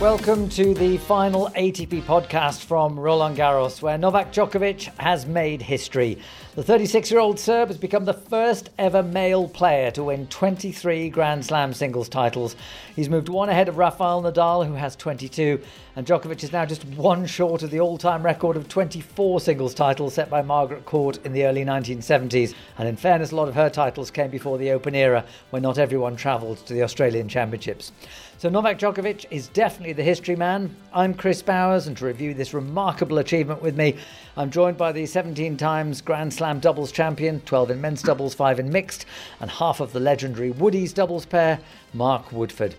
Welcome to the final ATP podcast from Roland Garros, where Novak Djokovic has made history. The 36-year-old Serb has become the first ever male player to win 23 Grand Slam singles titles. He's moved one ahead of Rafael Nadal, who has 22, and Djokovic is now just one short of the all-time record of 24 singles titles set by Margaret Court in the early 1970s. And in fairness, a lot of her titles came before the Open era, when not everyone travelled to the Australian Championships. So Novak Djokovic is definitely the history man. I'm Chris Bowers, and to review this remarkable achievement with me, I'm joined by the 17 times Grand Slam doubles champion, 12 in men's doubles, 5 in mixed, and half of the legendary Woodies doubles pair, Mark Woodforde.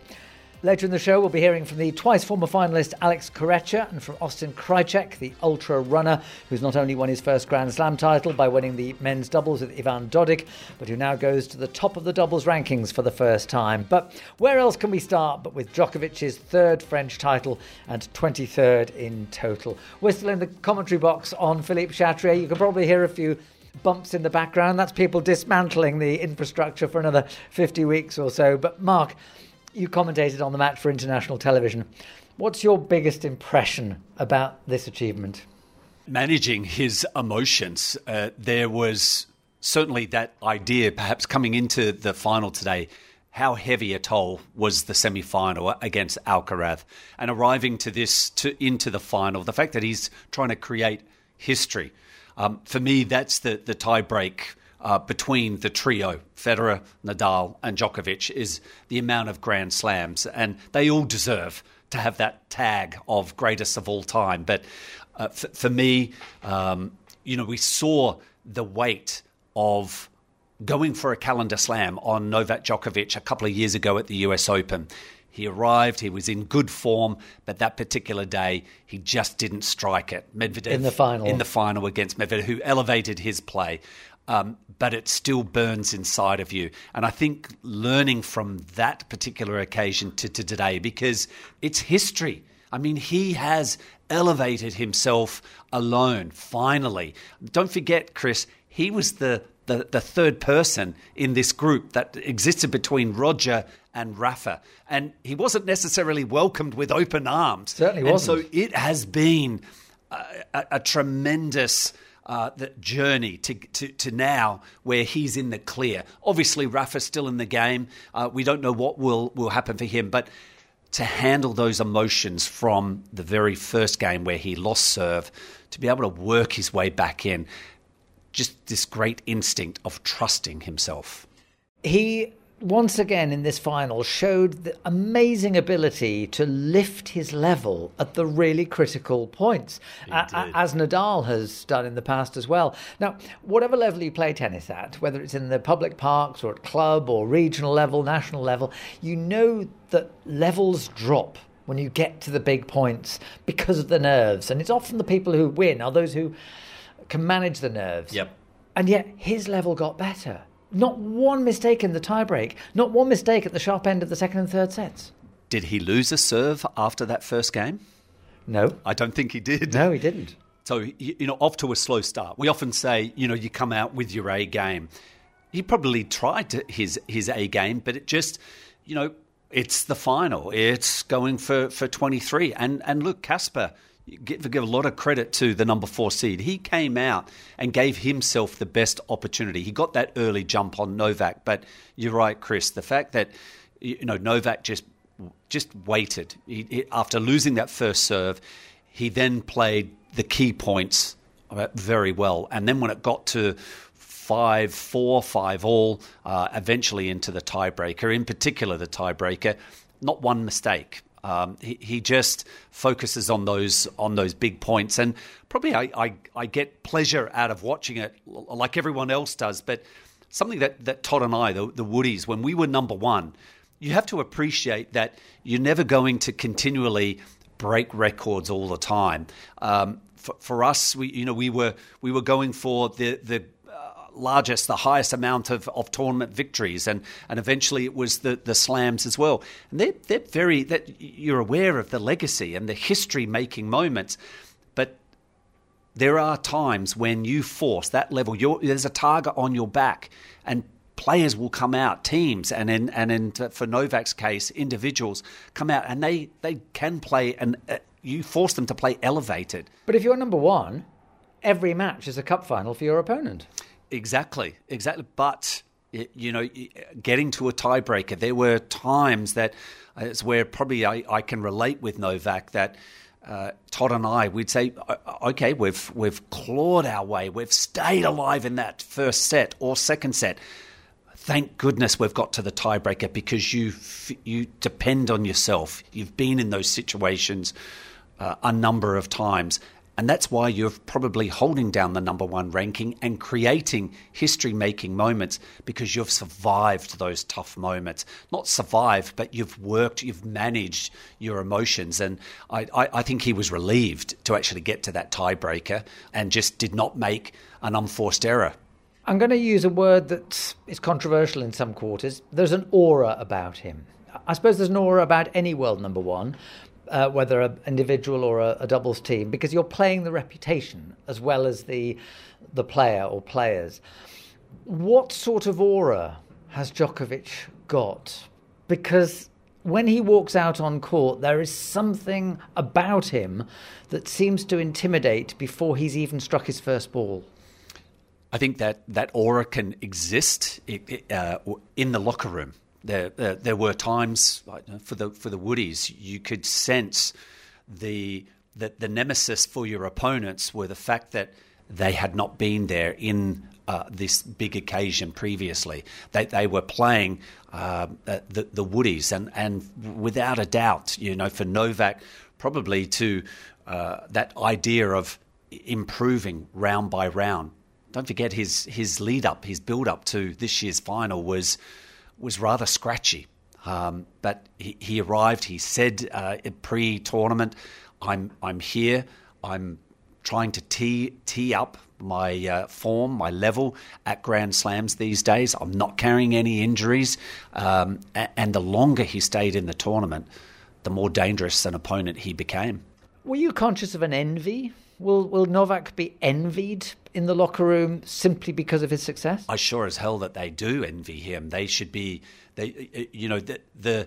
Later in the show, we'll be hearing from the twice former finalist Alex Corretja and from Austin Krajicek, the ultra runner, who's not only won his first Grand Slam title by winning the men's doubles with Ivan Dodig, but who now goes to the top of the doubles rankings for the first time. But where else can we start but with Djokovic's third French title and 23rd in total? We're still in the commentary box on Philippe Chatrier. You can probably hear a few bumps in the background. That's people dismantling the infrastructure for another 50 weeks or so. But Mark, you commentated on the match for international television. What's your biggest impression about this achievement? Managing his emotions. There was certainly that idea, perhaps coming into the final today, how heavy a toll was the semi-final against Alcaraz. And arriving to this, into the final, the fact that he's trying to create history. For me, that's the tie-break between the trio, Federer, Nadal and Djokovic, is the amount of Grand Slams. And they all deserve to have that tag of greatest of all time. But for me, we saw the weight of going for a calendar slam on Novak Djokovic a couple of years ago at the US Open. He arrived, he was in good form, but that particular day, he just didn't strike it. Medvedev in the final against Medvedev, who elevated his play. But it still burns inside of you. And I think learning from that particular occasion to today, because it's history. I mean, he has elevated himself alone, finally. Don't forget, Chris, he was the third person in this group that existed between Roger and Rafa. And he wasn't necessarily welcomed with open arms. Certainly wasn't. And so it has been a tremendous that journey to now where he's in the clear. Obviously, Rafa's still in the game. We don't know what will happen for him, but to handle those emotions from the very first game where he lost serve, to be able to work his way back in, just this great instinct of trusting himself. He, once again in this final, showed the amazing ability to lift his level at the really critical points, as Nadal has done in the past as well. Now, whatever level you play tennis at, whether it's in the public parks or at club or regional level, national level, you know that levels drop when you get to the big points because of the nerves. And it's often the people who win are those who can manage the nerves. Yep. And yet his level got better. Not one mistake in the tiebreak. Not one mistake at the sharp end of the second and third sets. Did he lose a serve after that first game? No. I don't think he did. No, he didn't. So, off to a slow start. We often say, you come out with your A game. He probably tried his A game, but it just, it's the final. It's going for 23. And look, Kasper, give a lot of credit to the number 4 seed. He came out and gave himself the best opportunity. He got that early jump on Novak, but you're right, Chris. The fact that Novak just waited. He, after losing that first serve, he then played the key points very well. And then when it got to 5-4, 5-all, eventually into the tiebreaker, in particular the tiebreaker, not one mistake. He just focuses on those big points, and probably I get pleasure out of watching it, like everyone else does. But something that Todd and I, the Woodies, when we were number one, you have to appreciate that you're never going to continually break records all the time. For us, we were going for the largest, the highest amount of tournament victories, and eventually it was the slams as well. And they're very, that you're aware of the legacy and the history making moments, but there are times when you force that level. There's a target on your back, and players will come out, teams, and in for Novak's case, individuals come out and they can play, and you force them to play elevated. But if you're number one, every match is a cup final for your opponent. Exactly. But you know, getting to a tiebreaker, there were times that it's where probably I can relate with Novak that. Todd and I, we'd say, okay, we've clawed our way. We've stayed alive in that first set or second set. Thank goodness we've got to the tiebreaker, because you depend on yourself. You've been in those situations a number of times, and that's why you're probably holding down the number one ranking and creating history-making moments, because you've survived those tough moments. Not survived, but you've worked, you've managed your emotions. And I think he was relieved to actually get to that tiebreaker and just did not make an unforced error. I'm going to use a word that is controversial in some quarters. There's an aura about him. I suppose there's an aura about any world number one, whether an individual or a doubles team, because you're playing the reputation as well as the player or players. What sort of aura has Djokovic got? Because when he walks out on court, there is something about him that seems to intimidate before he's even struck his first ball. I think that aura can exist in the locker room. There were times for the Woodies, you could sense that the nemesis for your opponents were the fact that they had not been there in this big occasion previously. They were playing the Woodies, and without a doubt, you know, for Novak, probably to that idea of improving round by round. Don't forget his lead up, his build up to this year's final was rather scratchy. But he arrived, he said pre-tournament, I'm here, I'm trying to tee up my form, my level at Grand Slams these days. I'm not carrying any injuries. And the longer he stayed in the tournament, the more dangerous an opponent he became. Were you conscious of an envy? Will Novak be envied in the locker room simply because of his success? I sure as hell that they do envy him. They should be, the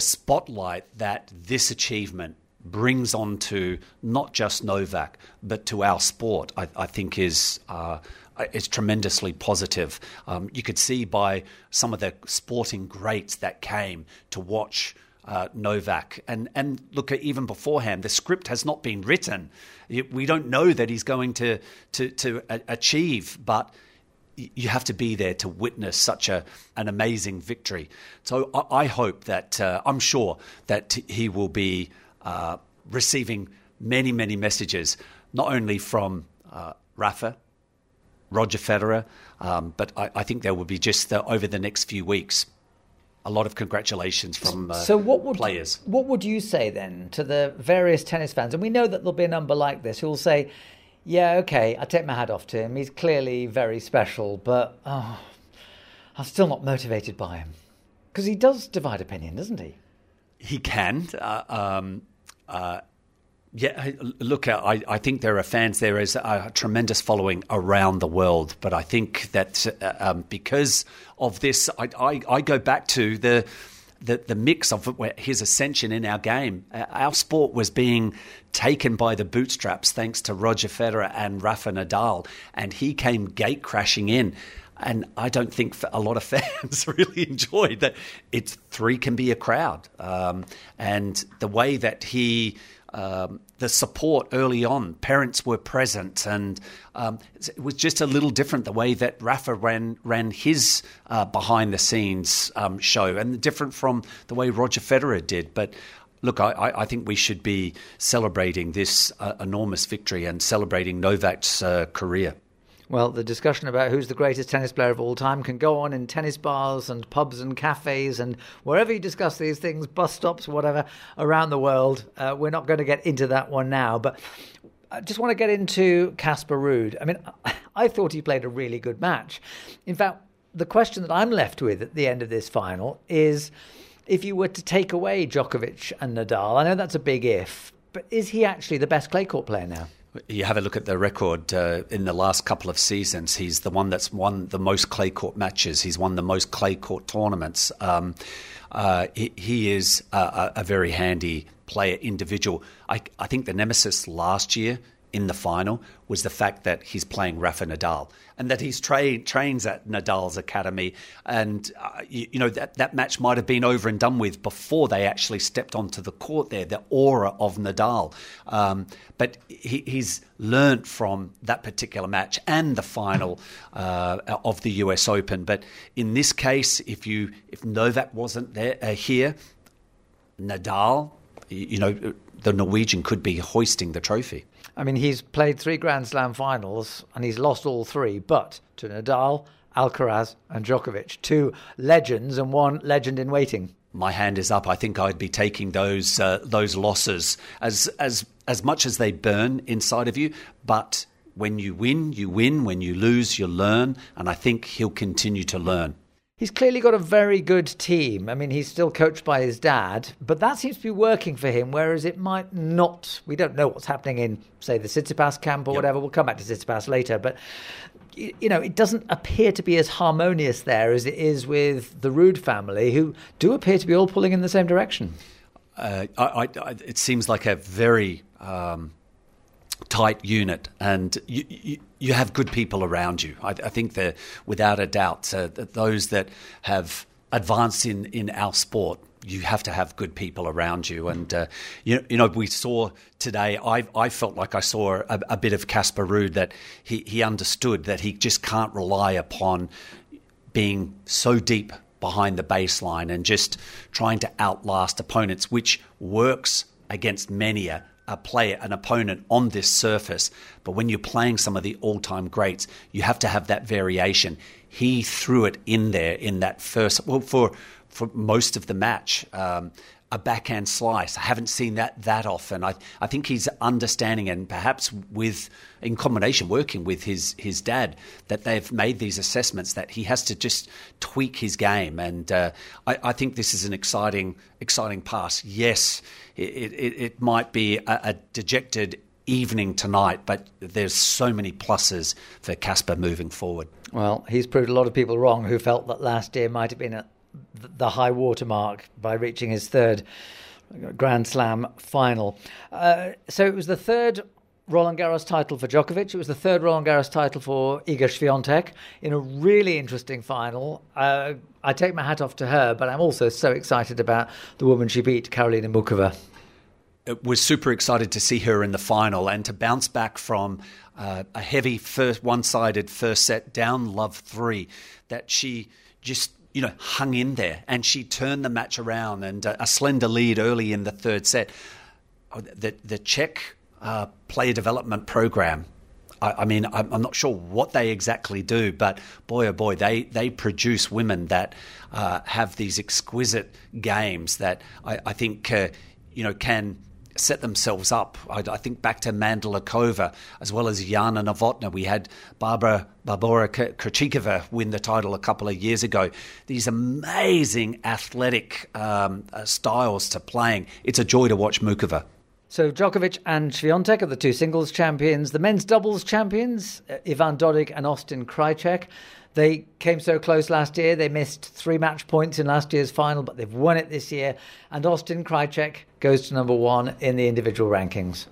spotlight that this achievement brings onto not just Novak but to our sport, I think is tremendously positive. You could see by some of the sporting greats that came to watch Novak, and look, even beforehand, the script has not been written. We don't know that he's going to achieve, but you have to be there to witness such an amazing victory. So I hope that I'm sure that he will be receiving many, many messages, not only from Rafa, Roger Federer, but I think there will be just over the next few weeks a lot of congratulations from players. What would you say then to the various tennis fans? And we know that there'll be a number like this who will say, yeah, okay, I take my hat off to him. He's clearly very special, but I'm still not motivated by him. Because he does divide opinion, doesn't he? He can. Yeah, look, I think there are fans. There is a tremendous following around the world, but I think that because of this, I go back to the mix of his ascension in our game. Our sport was being taken by the bootstraps thanks to Roger Federer and Rafa Nadal, and he came gate crashing in. And I don't think a lot of fans really enjoyed that. It's three can be a crowd. And the way that the support early on, parents were present, and it was just a little different the way that Rafa ran his behind-the-scenes show, and different from the way Roger Federer did. But look, I think we should be celebrating this enormous victory and celebrating Novak's career. Well, the discussion about who's the greatest tennis player of all time can go on in tennis bars and pubs and cafes and wherever you discuss these things, bus stops, whatever, around the world. We're not going to get into that one now, but I just want to get into Kasper Ruud. I mean, I thought he played a really good match. In fact, the question that I'm left with at the end of this final is, if you were to take away Djokovic and Nadal, I know that's a big if, but is he actually the best clay court player now? You have a look at the record in the last couple of seasons. He's the one that's won the most clay court matches. He's won the most clay court tournaments. He is a very handy player, individual. I think the nemesis last year in the final was the fact that he's playing Rafa Nadal and that he's trains at Nadal's academy. And, you know, that match might have been over and done with before they actually stepped onto the court there, the aura of Nadal. But he's learnt from that particular match and the final of the US Open. But in this case, if Novak wasn't there here, Nadal, you know, the Norwegian could be hoisting the trophy. I mean, he's played 3 Grand Slam finals and he's lost all 3, but to Nadal, Alcaraz and Djokovic, 2 legends and 1 legend in waiting. My hand is up. I think I'd be taking those losses as much as they burn inside of you. But when you win, you win. When you lose, you learn. And I think he'll continue to learn. He's clearly got a very good team. I mean, he's still coached by his dad, but that seems to be working for him, whereas it might not. We don't know what's happening in, say, the Tsitsipas camp or whatever. We'll come back to Tsitsipas later. But, you know, it doesn't appear to be as harmonious there as it is with the Ruud family, who do appear to be all pulling in the same direction. It seems like a very tight unit, and you have good people around you. I think that without a doubt, that those that have advanced in our sport, you have to have good people around you. And you know, we saw today. I felt like I saw a bit of Kasper Ruud, that he understood that he just can't rely upon being so deep behind the baseline and just trying to outlast opponents, which works against many a player, an opponent on this surface. But when you're playing some of the all-time greats, you have to have that variation. He threw it in there in that first, well, for most of the match, a backhand slice. I haven't seen that often. I think he's understanding, and perhaps in combination working with his dad, that they've made these assessments that he has to just tweak his game. And I think this is an exciting pass. Yes, it might be a dejected evening tonight, but there's so many pluses for Kasper moving forward. Well, he's proved a lot of people wrong who felt that last year might have been the high water mark by reaching his 3rd Grand Slam final. So it was the 3rd Roland Garros title for Djokovic. It was the 3rd Roland Garros title for Iga Swiatek in a really interesting final. I take my hat off to her, but I'm also so excited about the woman she beat, Karolina Muchova. Was super excited to see her in the final and to bounce back from a heavy one-sided first set down 3, that she just, you know, hung in there, and she turned the match around, and a slender lead early in the 3rd set. The Czech player development program, I mean, I'm not sure what they exactly do, but boy, oh boy, they produce women that have these exquisite games that I think, you know, can set themselves up. I think back to Mandlikova, as well as Jana Novotná. We had Barbora Krejcikova win the title a couple of years ago. These amazing athletic styles to playing. It's a joy to watch Muchova. So Djokovic and Swiatek are the 2 singles champions. The men's doubles champions, Ivan Dodig and Austin Krajicek. They came so close last year. They missed 3 match points in last year's final, but they've won it this year. And Austin Krajicek goes to #1 in the individual rankings.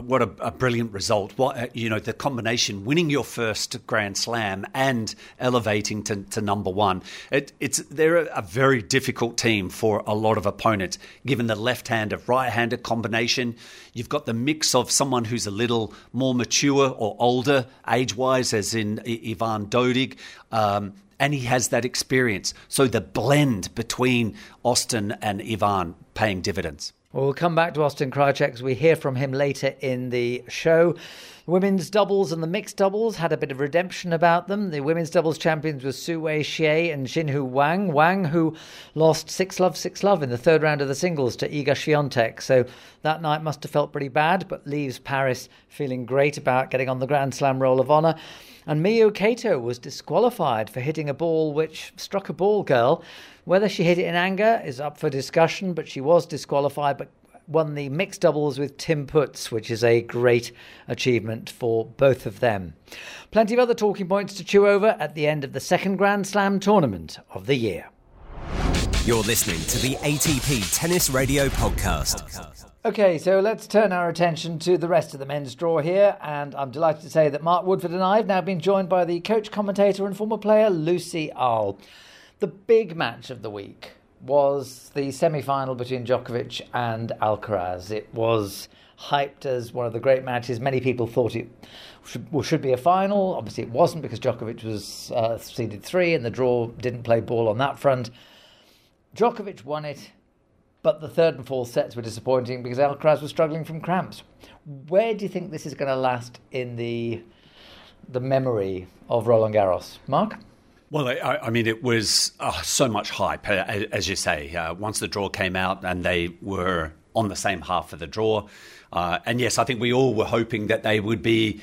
What a brilliant result. What, you know, the combination, winning your first Grand Slam and elevating to #1. They're a very difficult team for a lot of opponents, given the left-hander, right-hander combination. You've got the mix of someone who's a little more mature or older age-wise, as in Ivan Dodig, and he has that experience. So the blend between Austin and Ivan paying dividends. We'll come back to Austin Krajicek as we hear from him later in the show. Women's doubles and the mixed doubles had a bit of redemption about them. The women's doubles champions were Su Wei Xie and Xinhu Wang. Wang, who lost 6-love, 6-love in the 3rd round of the singles to Iga Swiatek. So that night must have felt pretty bad, but leaves Paris feeling great about getting on the Grand Slam Roll of Honour. And Miyu Kato was disqualified for hitting a ball which struck a ball girl. Whether she hit it in anger is up for discussion, but she was disqualified. But won the mixed doubles with Tim Pütz, which is a great achievement for both of them. Plenty of other talking points to chew over at the end of the second Grand Slam tournament of the year. You're listening to the ATP Tennis Radio Podcast. OK, so let's turn our attention to the rest of the men's draw here. And I'm delighted to say that Mark Woodforde and I have now been joined by the coach, commentator and former player Lucie Ahl. The big match of the week was the semi-final between Djokovic and Alcaraz. It was hyped as one of the great matches. Many people thought it should be a final. Obviously it wasn't, because Djokovic was seeded 3 and the draw didn't play ball on that front. Djokovic won it, but the third and fourth sets were disappointing because Alcaraz was struggling from cramps. Where do you think this is going to last in the memory of Roland Garros, Mark? Well, I mean, it was so much hype, as you say. Once the draw came out and they were on the same half of the draw. And yes, I think we all were hoping that they would be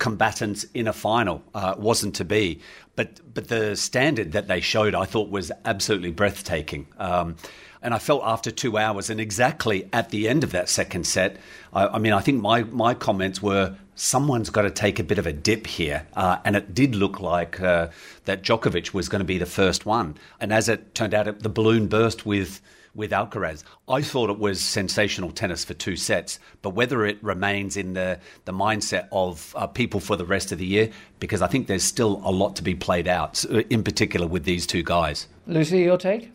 combatants in a final. Wasn't to be. But the standard that they showed, I thought, was absolutely breathtaking. And I felt after 2 hours, and exactly at the end of that second set, I mean, I think my comments were, someone's got to take a bit of a dip here. And it did look like that Djokovic was going to be the first one. And as it turned out, the balloon burst with Alcaraz. I thought it was sensational tennis for 2 sets, but whether it remains in the mindset of people for the rest of the year, because I think there's still a lot to be played out, in particular with these two guys. Lucie, your take?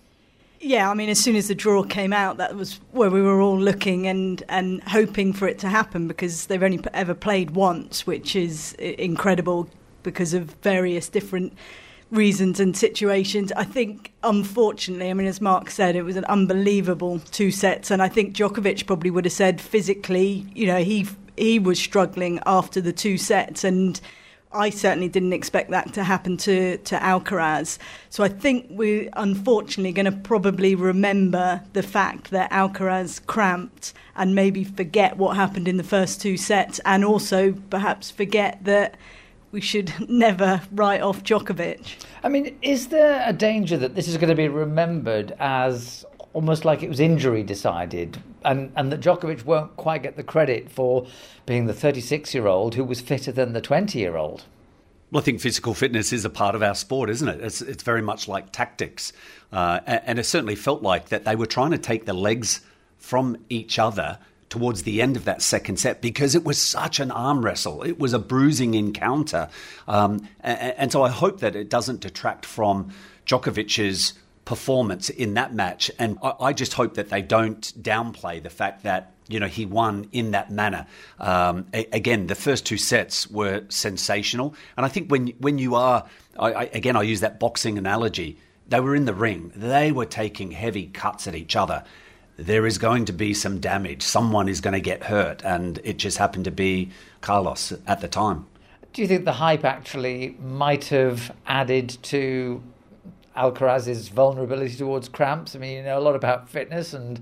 Yeah, I mean, as soon as the draw came out, that was where we were all looking and hoping for it to happen, because they've only ever played once, which is incredible because of various different reasons and situations. I think, unfortunately, I mean, as Mark said, it was an unbelievable 2 sets, and I think Djokovic probably would have said physically, you know, he was struggling after the 2 sets, and I certainly didn't expect that to happen to Alcaraz. So I think we're unfortunately going to probably remember the fact that Alcaraz cramped and maybe forget what happened in the first 2 sets, and also perhaps forget that we should never write off Djokovic. I mean, is there a danger that this is going to be remembered as almost like it was injury decided, and that Djokovic won't quite get the credit for being the 36-year-old who was fitter than the 20-year-old? Well, I think physical fitness is a part of our sport, isn't it? It's very much like tactics. And it certainly felt like that they were trying to take the legs from each other towards the end of that second set, because it was such an arm wrestle. It was a bruising encounter. And so I hope that it doesn't detract from Djokovic's performance in that match. And I just hope that they don't downplay the fact that, you know, he won in that manner. Again, the first 2 sets were sensational. And I think when you are, again, I use that boxing analogy, they were in the ring. They were taking heavy cuts at each other. There is going to be some damage. Someone is going to get hurt. And it just happened to be Carlos at the time. Do you think the hype actually might have added to Alcaraz's vulnerability towards cramps? I mean, you know a lot about fitness and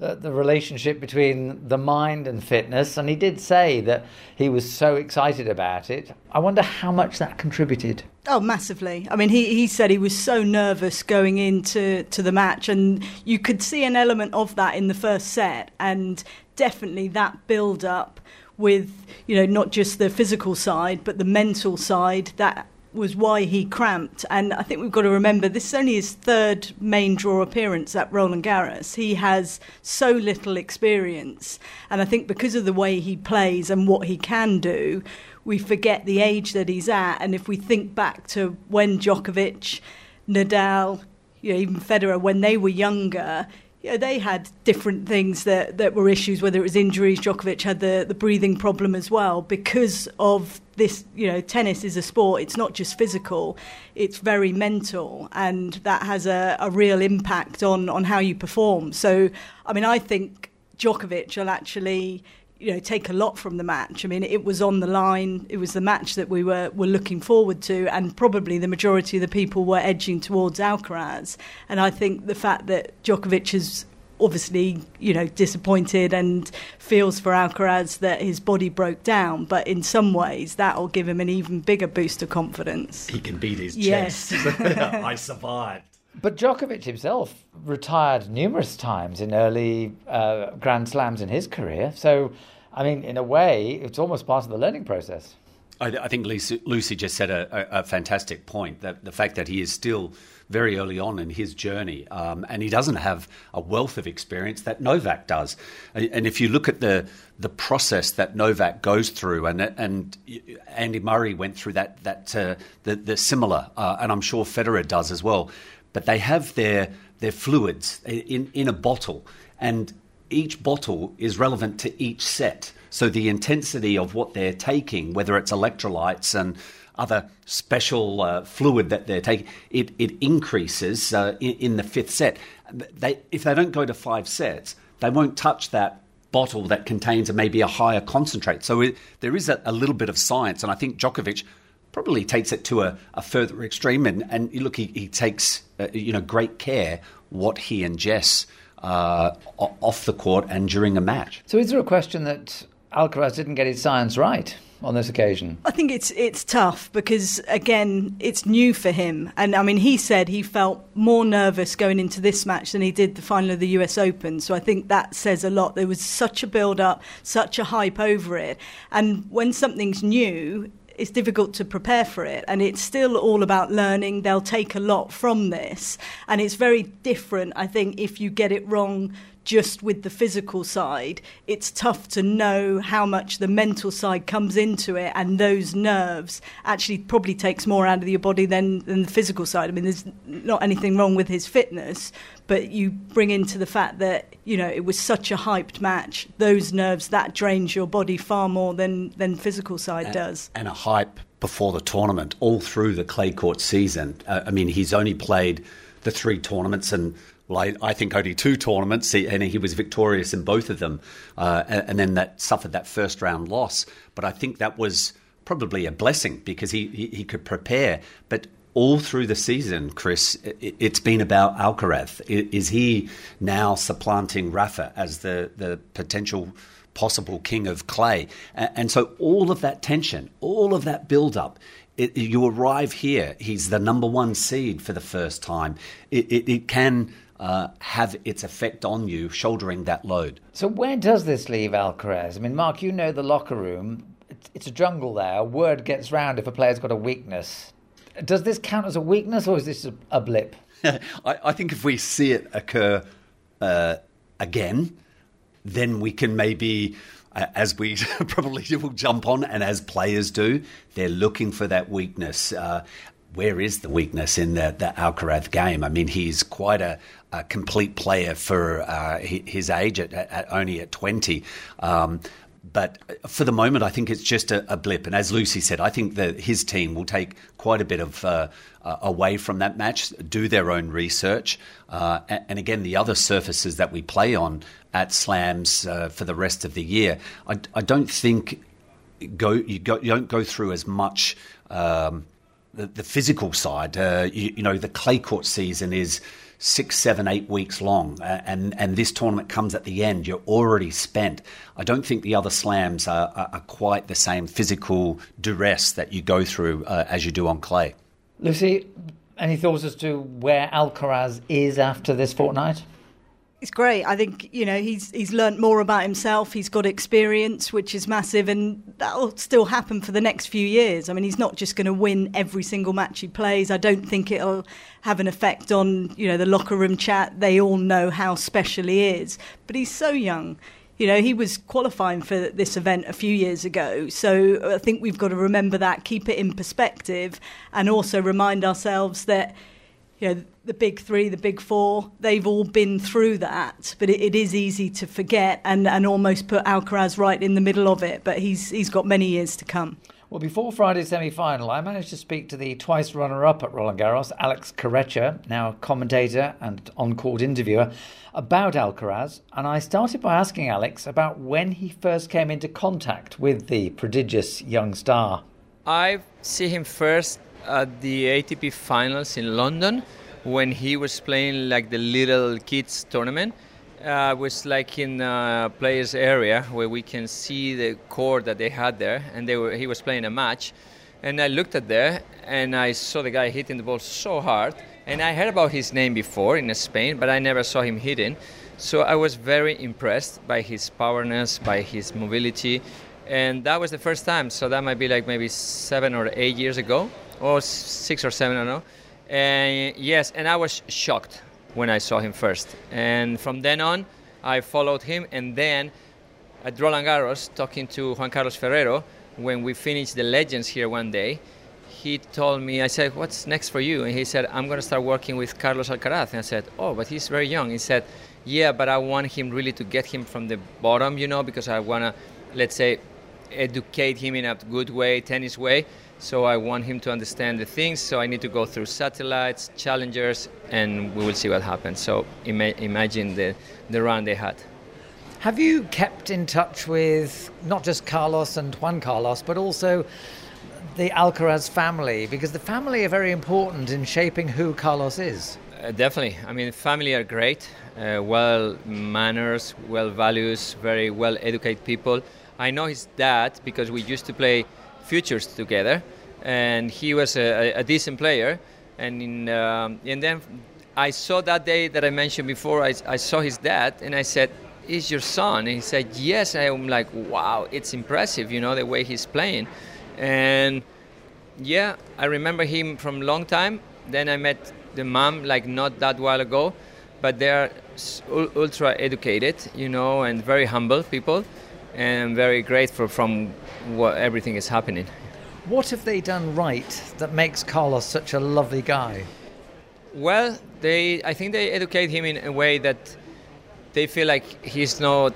the relationship between the mind and fitness. And he did say that he was so excited about it. I wonder how much that contributed. Oh, massively. I mean, he said he was so nervous going into the match, and you could see an element of that in the first set, and definitely that build-up with, you know, not just the physical side, but the mental side, that was why he cramped. And I think we've got to remember, this is only his third main draw appearance at Roland Garros. He has so little experience. And I think because of the way he plays and what he can do, we forget the age that he's at. And if we think back to when Djokovic, Nadal, you know, even Federer, when they were younger, you know, they had different things that were issues, whether it was injuries. Djokovic had the breathing problem as well, because of this, you know, tennis is a sport. It's not just physical, it's very mental, and that has a real impact on how you perform. So, I mean, I think Djokovic will actually, you know, take a lot from the match. I mean, it was on the line. It was the match that we were looking forward to, and probably the majority of the people were edging towards Alcaraz. And I think the fact that Djokovic is obviously, you know, disappointed and feels for Alcaraz that his body broke down, but in some ways that'll give him an even bigger boost of confidence. He can beat his chest. Yes. I survived. But Djokovic himself retired numerous times in early Grand Slams in his career. So, I mean, in a way, it's almost part of the learning process. I think Lucie just said a fantastic point, that the fact that he is still very early on in his journey, and he doesn't have a wealth of experience that Novak does. And if you look at the process that Novak goes through, and Andy Murray went through the similar, and I'm sure Federer does as well. But they have their fluids in a bottle, and each bottle is relevant to each set. So the intensity of what they're taking, whether it's electrolytes and other special fluid that they're taking, it increases in the fifth set. If they don't go to five sets, they won't touch that bottle that contains maybe a higher concentrate. So there is a little bit of science, and I think Djokovic probably takes it to a further extreme, and look, he takes great care what he ingests off the court and during a match. So is there a question that Alcaraz didn't get his science right on this occasion? I think it's tough because, again, it's new for him. And, I mean, he said he felt more nervous going into this match than he did the final of the US Open. So I think that says a lot. There was such a build-up, such a hype over it. And when something's new, it's difficult to prepare for it, and it's still all about learning. They'll take a lot from this, and it's very different, I think, if you get it wrong just with the physical side. It's tough to know how much the mental side comes into it, and those nerves actually probably takes more out of your body than the physical side. I mean, there's not anything wrong with his fitness, but you bring into the fact that, it was such a hyped match. Those nerves, that drains your body far more than physical side does. And a hype before the tournament, all through the clay court season. I mean, he's only played the three tournaments and, I think only two tournaments, and he was victorious in both of them. And then that suffered that first round loss. But I think that was probably a blessing because he could prepare. But all through the season, Chris, it's been about Alcaraz. Is he now supplanting Rafa as the potential possible king of clay? And so all of that tension, all of that build-up, you arrive here, he's the number one seed for the first time. It can have its effect on you, shouldering that load. So where does this leave Alcaraz? I mean, Mark, the locker room. It's a jungle there. Word gets round if a player's got a weakness. Does this count as a weakness, or is this a blip? I think if we see it occur again, then we can maybe, as we probably will jump on, and as players do, they're looking for that weakness. Where is the weakness in the Alcaraz game? I mean, he's quite a complete player for his age, only at 20. But for the moment, I think it's just a blip. And as Lucie said, I think that his team will take quite a bit of away from that match, do their own research. And again, the other surfaces that we play on at slams for the rest of the year, I don't think you don't go through as much the physical side. The clay court season is 6, 7, 8 weeks long, and this tournament comes at the end. You're already spent. I don't think the other slams are quite the same physical duress that you go through as you do on clay. Lucie, any thoughts as to where Alcaraz is after this fortnight? It's great. I think, he's learnt more about himself. He's got experience, which is massive, and that'll still happen for the next few years. I mean, he's not just going to win every single match he plays. I don't think it'll have an effect on, the locker room chat. They all know how special he is. But he's so young. He was qualifying for this event a few years ago. So I think we've got to remember that, keep it in perspective, and also remind ourselves that, the big three, the big four, they've all been through that. But it is easy to forget and almost put Alcaraz right in the middle of it. But he's got many years to come. Well, before Friday's semi-final, I managed to speak to the twice runner-up at Roland Garros, Alex Corretja, now commentator and on-court interviewer, about Alcaraz. And I started by asking Alex about when he first came into contact with the prodigious young star. I see him first at the ATP finals in London, when he was playing like the little kids tournament. I was like in a players area where we can see the court that they had there, and he was playing a match, and I looked at there and I saw the guy hitting the ball so hard, And I heard about his name before in Spain, but I never saw him hitting. So I was very impressed by his powerness, by his mobility. And that was the first time. So that might be like maybe 7 or 8 years ago, or 6 or 7, I don't know. And yes, and I was shocked when I saw him first. And from then on, I followed him. And then at Roland Garros, talking to Juan Carlos Ferrero, when we finished the Legends here one day, he told me, I said, what's next for you? And he said, I'm going to start working with Carlos Alcaraz. And I said, oh, but he's very young. He said, yeah, but I want him really to get him from the bottom, you know, because I want to, let's say, educate him in a good way, tennis way. So I want him to understand the things. So I need to go through satellites, challengers, and we will see what happens. So imagine the run they had. Have you kept in touch with not just Carlos and Juan Carlos, but also the Alcaraz family, because the family are very important in shaping who Carlos is? Definitely. I mean, family are great, well manners, well values, very well educated people. I know his dad because we used to play futures together, and he was a decent player. And and then I saw that day that I mentioned before. I saw his dad, and I said, "Is your son?" And he said, "Yes." I'm like, "Wow, it's impressive, you know, the way he's playing." And yeah, I remember him from a long time. Then I met the mom like not that while ago, but they are ultra educated, you know, and very humble people, and very grateful from what everything is happening. What have they done right that makes Carlos such a lovely guy? Well, I think they educate him in a way that they feel like he's not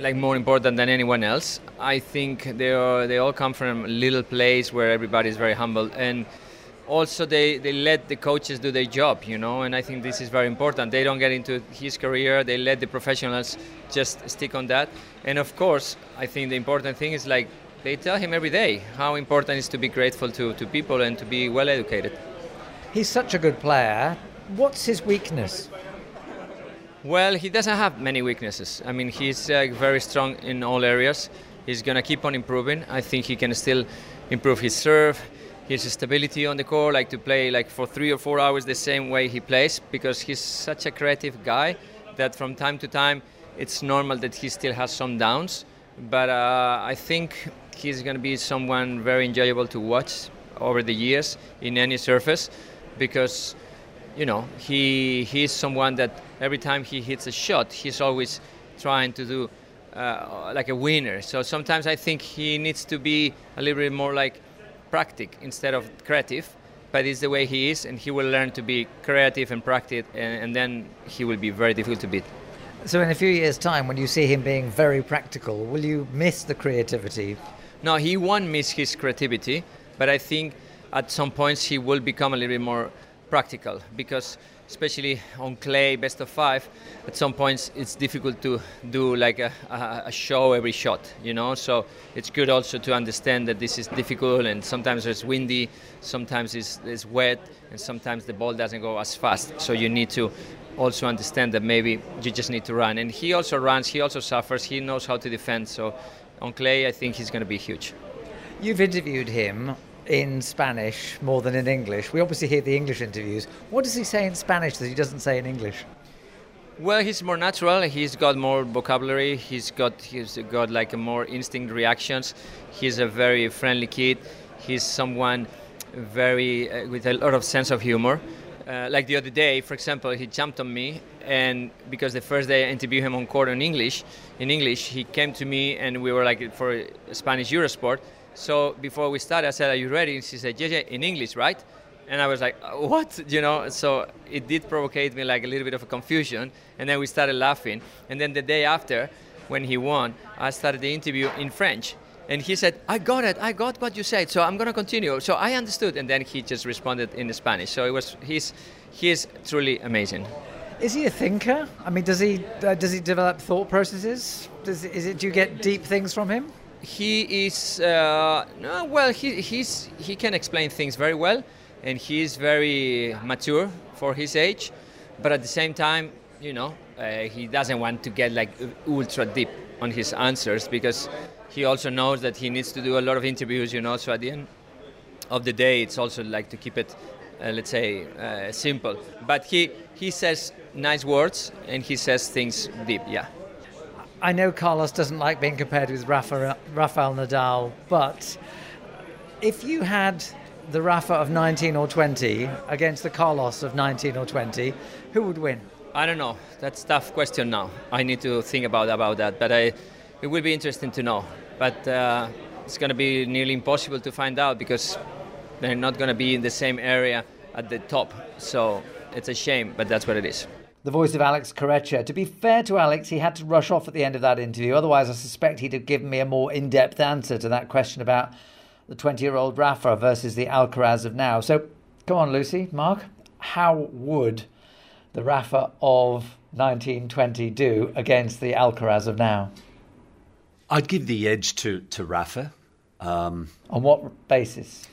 like more important than anyone else. I think they all come from a little place where everybody is very humble, and also they let the coaches do their job, you know, and I think this is very important. They don't get into his career, they let the professionals just stick on that. And of course, I think the important thing is like they tell him every day how important it is to be grateful to people and to be well educated. He's such a good player. What's his weakness? Well, he doesn't have many weaknesses. I mean, he's very strong in all areas. He's going to keep on improving. I think he can still improve his serve, his stability on the court, like to play like for 3 or 4 hours the same way he plays, because he's such a creative guy that from time to time it's normal that he still has some downs. But I think he's going to be someone very enjoyable to watch over the years in any surface, because you know, he's someone that every time he hits a shot, he's always trying to do like a winner. So sometimes I think he needs to be a little bit more like practic instead of creative, but it's the way he is, and he will learn to be creative and practic, and then he will be very difficult to beat. So in a few years' time, when you see him being very practical, will you miss the creativity? No, he won't miss his creativity, but I think at some points he will become a little bit more practical, because especially on clay, best of five, at some points it's difficult to do like a show every shot, you know. So it's good also to understand that this is difficult, and sometimes it's windy, sometimes it's wet, and sometimes the ball doesn't go as fast. So you need to also understand that maybe you just need to run. And he also runs, he also suffers, he knows how to defend. So on clay, I think he's going to be huge. You've interviewed him in Spanish more than in English. We obviously hear the English interviews. What does he say in Spanish that he doesn't say in English? Well, he's more natural. He's got more vocabulary. He's got like a more instinct reactions. He's a very friendly kid. He's someone very with a lot of sense of humor. Like the other day, for example, he jumped on me, and because the first day I interviewed him on court in English, he came to me and we were like for Spanish Eurosport. So before we started, I said, "Are you ready?" And she said, "JJ, in English, right?" And I was like, "What?" You know, so it did provocate me like a little bit of a confusion. And then we started laughing. And then the day after, when he won, I started the interview in French. And he said, "I got it. I got what you said. So I'm going to continue. So I understood." And then he just responded in Spanish. So it was he's truly amazing. Is he a thinker? I mean, does he develop thought processes? Do you get deep things from him? He is, he can explain things very well, and he is very mature for his age, but at the same time, you know, he doesn't want to get like ultra deep on his answers, because he also knows that he needs to do a lot of interviews, you know, so at the end of the day, it's also like to keep it let's say, simple. But he says nice words and he says things deep, yeah. I know Carlos doesn't like being compared with Rafael Nadal, but if you had the Rafa of 19 or 20 against the Carlos of 19 or 20, who would win? I don't know. That's a tough question now. I need to think about that, but it will be interesting to know. But it's going to be nearly impossible to find out because they're not going to be in the same area at the top. So it's a shame, but that's what it is. The voice of Alex Corretja. To be fair to Alex, he had to rush off at the end of that interview. Otherwise, I suspect he'd have given me a more in-depth answer to that question about the 20-year-old Rafa versus the Alcaraz of now. So, come on, Lucie, Mark. How would the Rafa of 1920 do against the Alcaraz of now? I'd give the edge to Rafa. On what basis?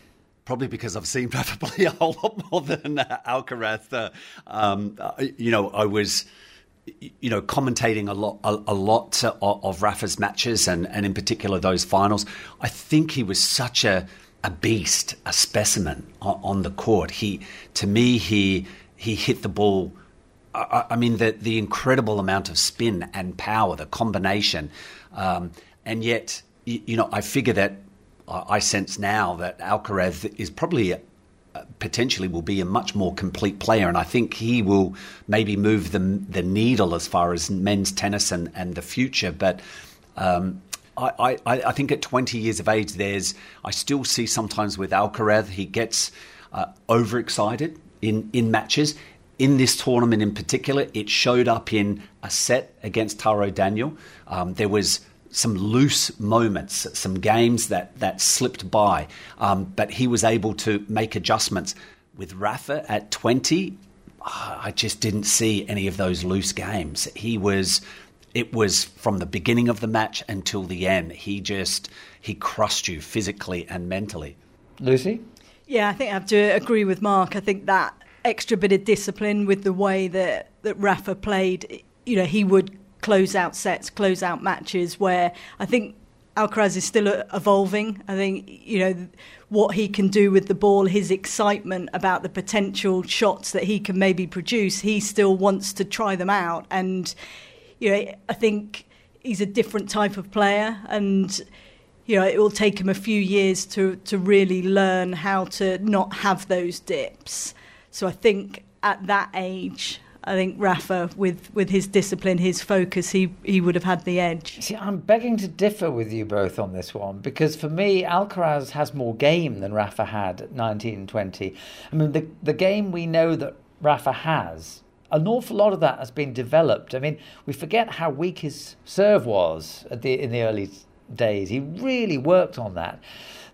Probably because I've seen Rafa play a whole lot more than Alcaraz. I was, commentating a lot of Rafa's matches and in particular those finals. I think he was such a beast, a specimen on the court. He hit the ball. I mean, the incredible amount of spin and power, the combination, and yet I figure that I sense now that Alcaraz is probably potentially will be a much more complete player, and I think he will maybe move the needle as far as men's tennis and the future. But I think at 20 years of age, I still see sometimes with Alcaraz he gets overexcited in matches. In this tournament in particular, it showed up in a set against Taro Daniel. There was some loose moments, some games that slipped by, but he was able to make adjustments. With Rafa at 20, I just didn't see any of those loose games. It was from the beginning of the match until the end. He crushed you physically and mentally. Lucie? Yeah, I think I have to agree with Mark. I think that extra bit of discipline with the way that Rafa played, he would close out sets, close out matches, where I think Alcaraz is still evolving. I think, what he can do with the ball, his excitement about the potential shots that he can maybe produce, he still wants to try them out. And, I think he's a different type of player, and it will take him a few years to really learn how to not have those dips. So I think at that age, I think Rafa, with his discipline, his focus, he would have had the edge. See, I'm begging to differ with you both on this one, because for me, Alcaraz has more game than Rafa had at 1920. I mean, the game we know that Rafa has, an awful lot of that has been developed. I mean, we forget how weak his serve was in the early days. He really worked on that.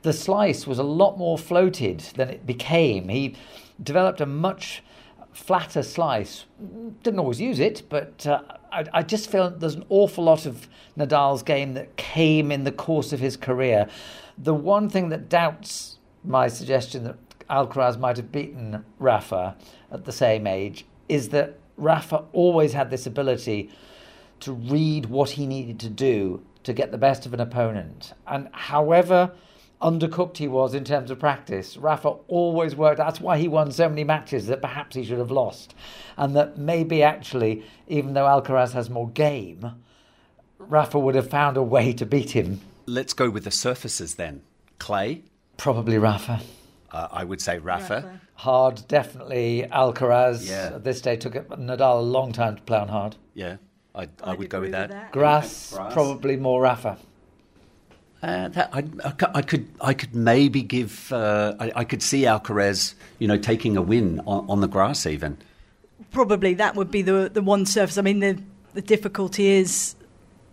The slice was a lot more floated than it became. He developed a much flatter slice. Didn't always use it, but I just feel there's an awful lot of Nadal's game that came in the course of his career. The one thing that doubts my suggestion that Alcaraz might have beaten Rafa at the same age is that Rafa always had this ability to read what he needed to do to get the best of an opponent. And however undercooked he was in terms of practice, Rafa always worked. That's why he won so many matches that perhaps he should have lost. And that maybe actually, even though Alcaraz has more game, Rafa would have found a way to beat him. Let's go with the surfaces then. Clay? Probably Rafa. I would say Rafa. Hard, definitely Alcaraz. Yeah. At this day, took Nadal a long time to play on hard. Yeah, I would go with that. Grass, probably more Rafa. I could maybe give. I could see Alcaraz, taking a win on the grass even. Probably that would be the one surface. I mean, the difficulty is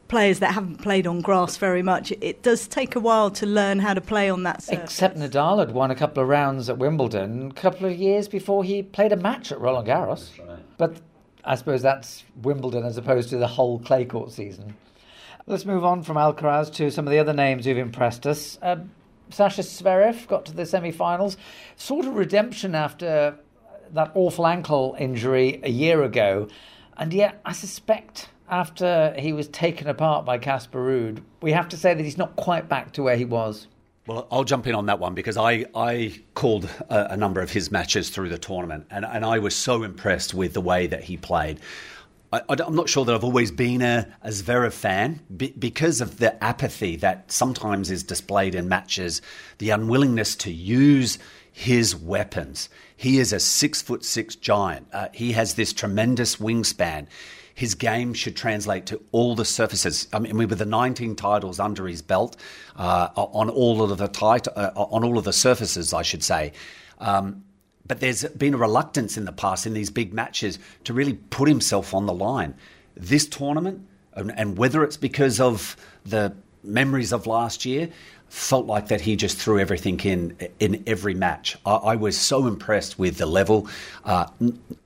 players that haven't played on grass very much. It does take a while to learn how to play on that surface. Except Nadal had won a couple of rounds at Wimbledon a couple of years before he played a match at Roland Garros. That's right. But I suppose that's Wimbledon as opposed to the whole clay court season. Let's move on from Alcaraz to some of the other names who've impressed us. Sasha Zverev got to the semi-finals. Sort of redemption after that awful ankle injury a year ago. And yet, I suspect after he was taken apart by Kasper Ruud, we have to say that he's not quite back to where he was. Well, I'll jump in on that one because I called a number of his matches through the tournament, and I was so impressed with the way that he played. I'm not sure that I've always been a Zverev fan because of the apathy that sometimes is displayed in matches, the unwillingness to use his weapons. He is a 6'6" giant. He has this tremendous wingspan. His game should translate to all the surfaces. I mean, with the 19 titles under his belt on all of the surfaces, I should say. But there's been a reluctance in the past in these big matches to really put himself on the line. This tournament, and whether it's because of the memories of last year, felt like that he just threw everything in every match. I was so impressed with the level,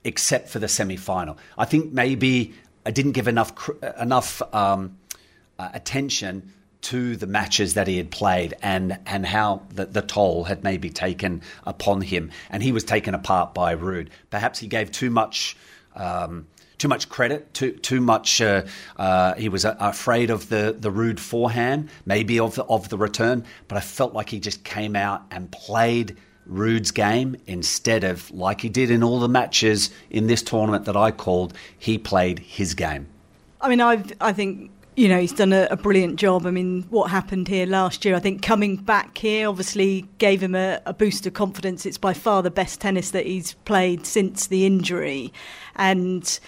except for the semi-final. I think maybe I didn't give enough attention to the matches that he had played and how the toll had maybe taken upon him. And he was taken apart by Ruud. Perhaps he gave too much credit, too much. He was afraid of the Ruud forehand, maybe of the return. But I felt like he just came out and played Ruud's game instead of, like he did in all the matches in this tournament that I called, he played his game. I mean, I think... You know, he's done a brilliant job. I mean, what happened here last year, I think coming back here obviously gave him a boost of confidence. It's by far the best tennis that he's played since the injury. And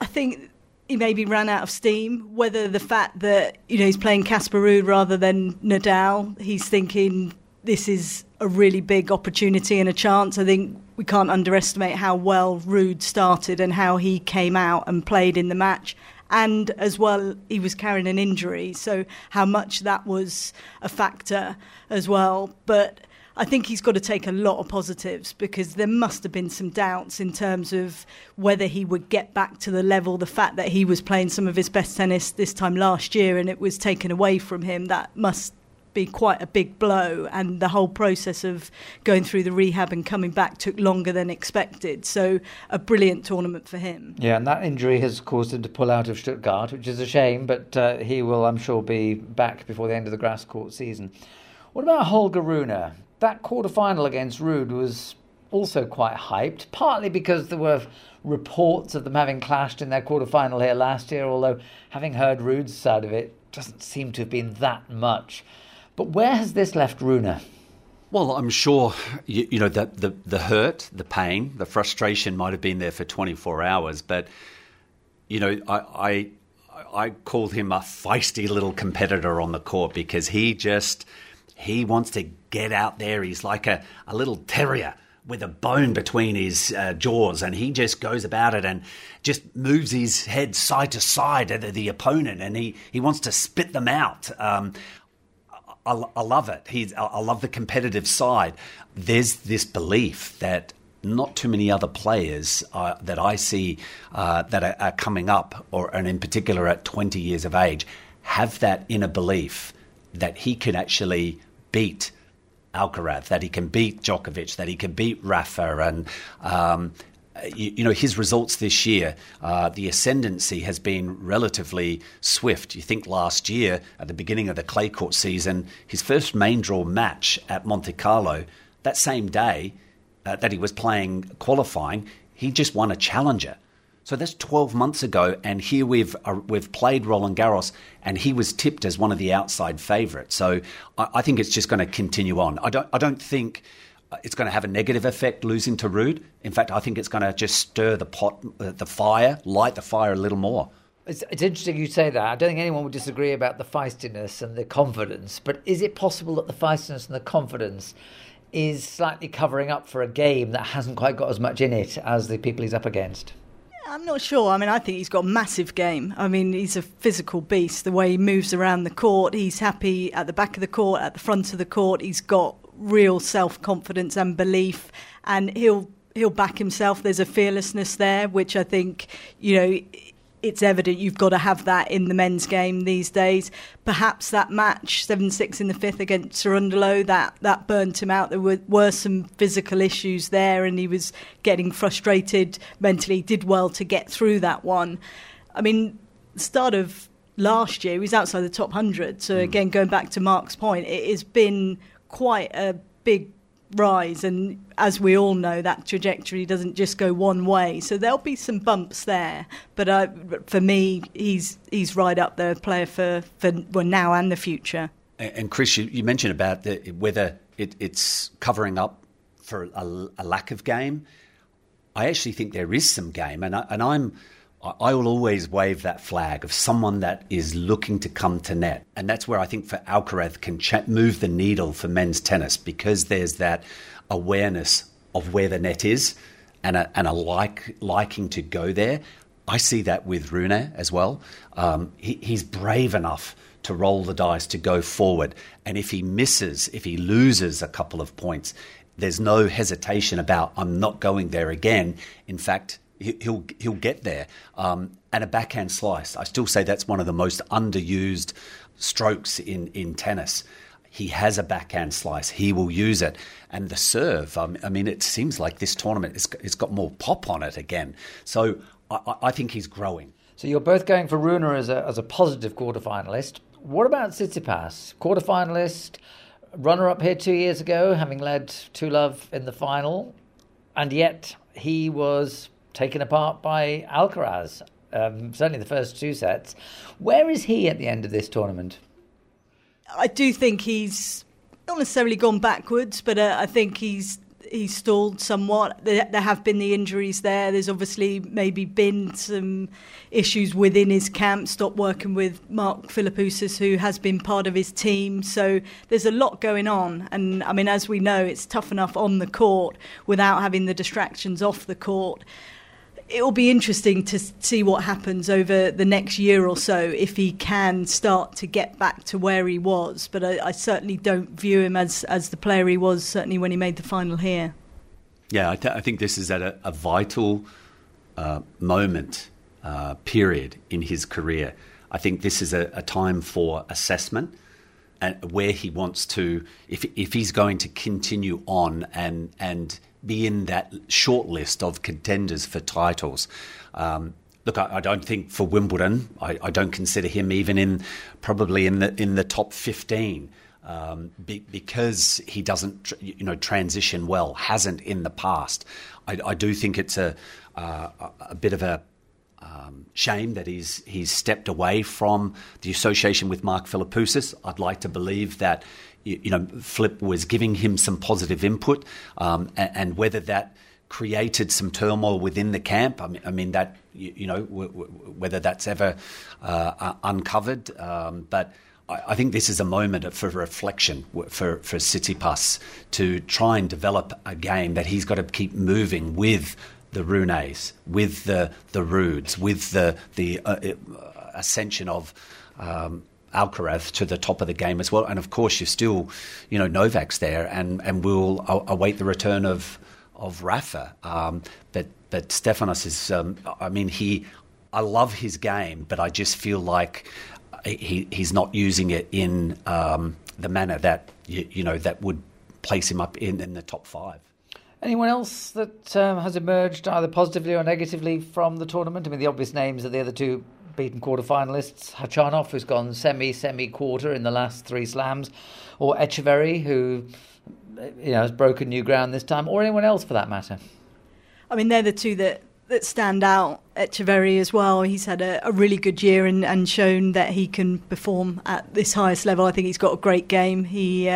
I think he maybe ran out of steam, whether the fact that, you know, he's playing Kasper Ruud rather than Nadal, he's thinking this is a really big opportunity and a chance. I think we can't underestimate how well Ruud started and how he came out and played in the match. And as well, he was carrying an injury, so how much that was a factor as well. But I think he's got to take a lot of positives because there must have been some doubts in terms of whether he would get back to the level, the fact that he was playing some of his best tennis this time last year and it was taken away from him. That must be quite a big blow, and the whole process of going through the rehab and coming back took longer than expected. So a brilliant tournament for him. Yeah, and that injury has caused him to pull out of Stuttgart, which is a shame, but he will, I'm sure, be back before the end of the grass court season. What about Holger Rune? That quarter-final against Ruud was also quite hyped, partly because there were reports of them having clashed in their quarter-final here last year, although having heard Ruud's side of it doesn't seem to have been that much. But where has this left Rune? Well, I'm sure, you know, that the hurt, the pain, the frustration might have been there for 24 hours. But, you know, I called him a feisty little competitor on the court because he wants to get out there. He's like a little terrier with a bone between his jaws, and he just goes about it and just moves his head side to side at the opponent, and he wants to spit them out. I love it. I love the competitive side. There's this belief that not too many other players that I see that are coming up, and in particular at 20 years of age, have that inner belief that he can actually beat Alcaraz, that he can beat Djokovic, that he can beat Rafa. And, you know, his results this year, the ascendancy has been relatively swift. You think last year, at the beginning of the clay court season, his first main draw match at Monte Carlo, that same day that he was playing qualifying, he just won a challenger. So that's 12 months ago, and here we've played Roland Garros, and he was tipped as one of the outside favourites. So I think it's just going to continue on. I don't think it's going to have a negative effect losing to Ruud. In fact, I think it's going to just stir the pot, the fire, light the fire a little more. It's interesting you say that. I don't think anyone would disagree about the feistiness and the confidence. But is it possible that the feistiness and the confidence is slightly covering up for a game that hasn't quite got as much in it as the people he's up against? I'm not sure. I mean, I think he's got a massive game. I mean, he's a physical beast. The way he moves around the court, he's happy at the back of the court, at the front of the court. He's got real self-confidence and belief, and he'll back himself. There's a fearlessness there, which I think, you know, it's evident you've got to have that in the men's game these days. Perhaps that match, 7-6 in the fifth against Cerundolo, that burnt him out. There were some physical issues there, and he was getting frustrated mentally. He did well to get through that one. I mean, the start of last year, he was outside the top 100. So again, going back to Mark's point, it has been quite a big rise, and as we all know, that trajectory doesn't just go one way, so there'll be some bumps there, but for me he's right up there, player for now and the future. And Chris, you mentioned about whether it's covering up for a lack of game. I actually think there is some game, and I will always wave that flag of someone that is looking to come to net. And that's where I think for Alcaraz can move the needle for men's tennis, because there's that awareness of where the net is and a liking to go there. I see that with Rune as well. He's brave enough to roll the dice, to go forward. And if he misses, if he loses a couple of points, there's no hesitation about, I'm not going there again. In fact, he'll get there. And a backhand slice, I still say that's one of the most underused strokes in tennis. He has a backhand slice. He will use it. And the serve, it seems like this tournament, it's got more pop on it again. So I think he's growing. So you're both going for Rune as a positive quarterfinalist. What about Tsitsipas? Quarterfinalist, runner-up here 2 years ago, having led 2-love in the final. And yet he was taken apart by Alcaraz, certainly the first two sets. Where is he at the end of this tournament? I do think he's not necessarily gone backwards, but I think he's stalled somewhat. There have been the injuries there. There's obviously maybe been some issues within his camp, stopped working with Mark Philippoussis, who has been part of his team. So there's a lot going on. And, as we know, it's tough enough on the court without having the distractions off the court. It will be interesting to see what happens over the next year or so, if he can start to get back to where he was. But I certainly don't view him as the player he was, certainly when he made the final here. Yeah, I think this is at a vital moment, period in his career. I think this is a time for assessment and where he wants to, if he's going to continue on and be in that short list of contenders for titles. I don't think for Wimbledon, I don't consider him even in the top 15 because he doesn't transition well, hasn't in the past. I do think it's a bit of a shame that he's stepped away from the association with Mark Philippoussis. I'd like to believe that Flip was giving him some positive input, and whether that created some turmoil within the camp. That whether that's ever uncovered. But I think this is a moment for reflection for Tsitsipas to try and develop a game that he's got to keep moving with the Runes, with the Rudes, with the ascension of Alcaraz to the top of the game as well. And of course, you're still, Novak's there, and we'll await the return of Rafa. But Stefanos is, I love his game, but I just feel like he's not using it in the manner that, that would place him up in the top five. Anyone else that has emerged either positively or negatively from the tournament? The obvious names are the other two beaten quarterfinalists, Hachanov, who's gone semi-quarter in the last three slams, or Echeverry, who has broken new ground this time, or anyone else for that matter. They're the two that stand out. Echeverry as well. He's had a really good year and shown that he can perform at this highest level. I think he's got a great game. He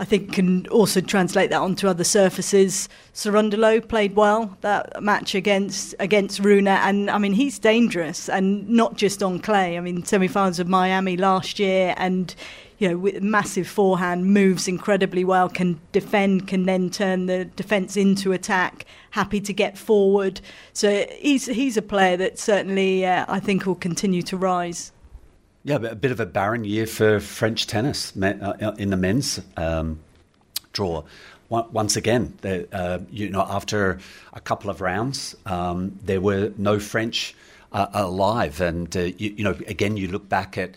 I think can also translate that onto other surfaces. Sarundalo played well that match against Rune, and he's dangerous, and not just on clay. Semi-finals of Miami last year, and with massive forehand, moves incredibly well, can defend, can then turn the defence into attack, happy to get forward. So he's a player that certainly I think will continue to rise. Yeah, a bit of a barren year for French tennis in the men's draw. Once again, after a couple of rounds, there were no French alive. And, again, you look back at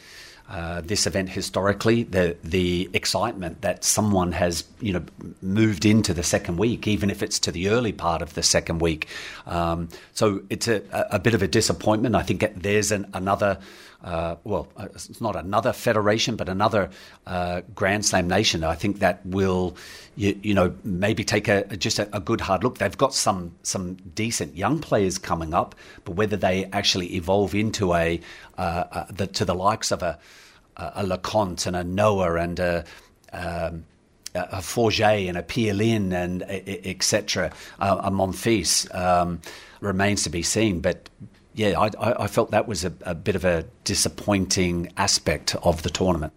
this event historically, the excitement that someone has, you know, moved into the second week, even if it's to the early part of the second week. So it's a bit of a disappointment. I think there's another. Well, it's not another federation, but another Grand Slam nation. I think that will, you know, maybe take a good hard look. They've got some decent young players coming up, but whether they actually evolve into to the likes of a Leconte and a Noah and a Forget and a Pialin and etc., a Monfils, remains to be seen, but. Yeah, I felt that was a bit of a disappointing aspect of the tournament.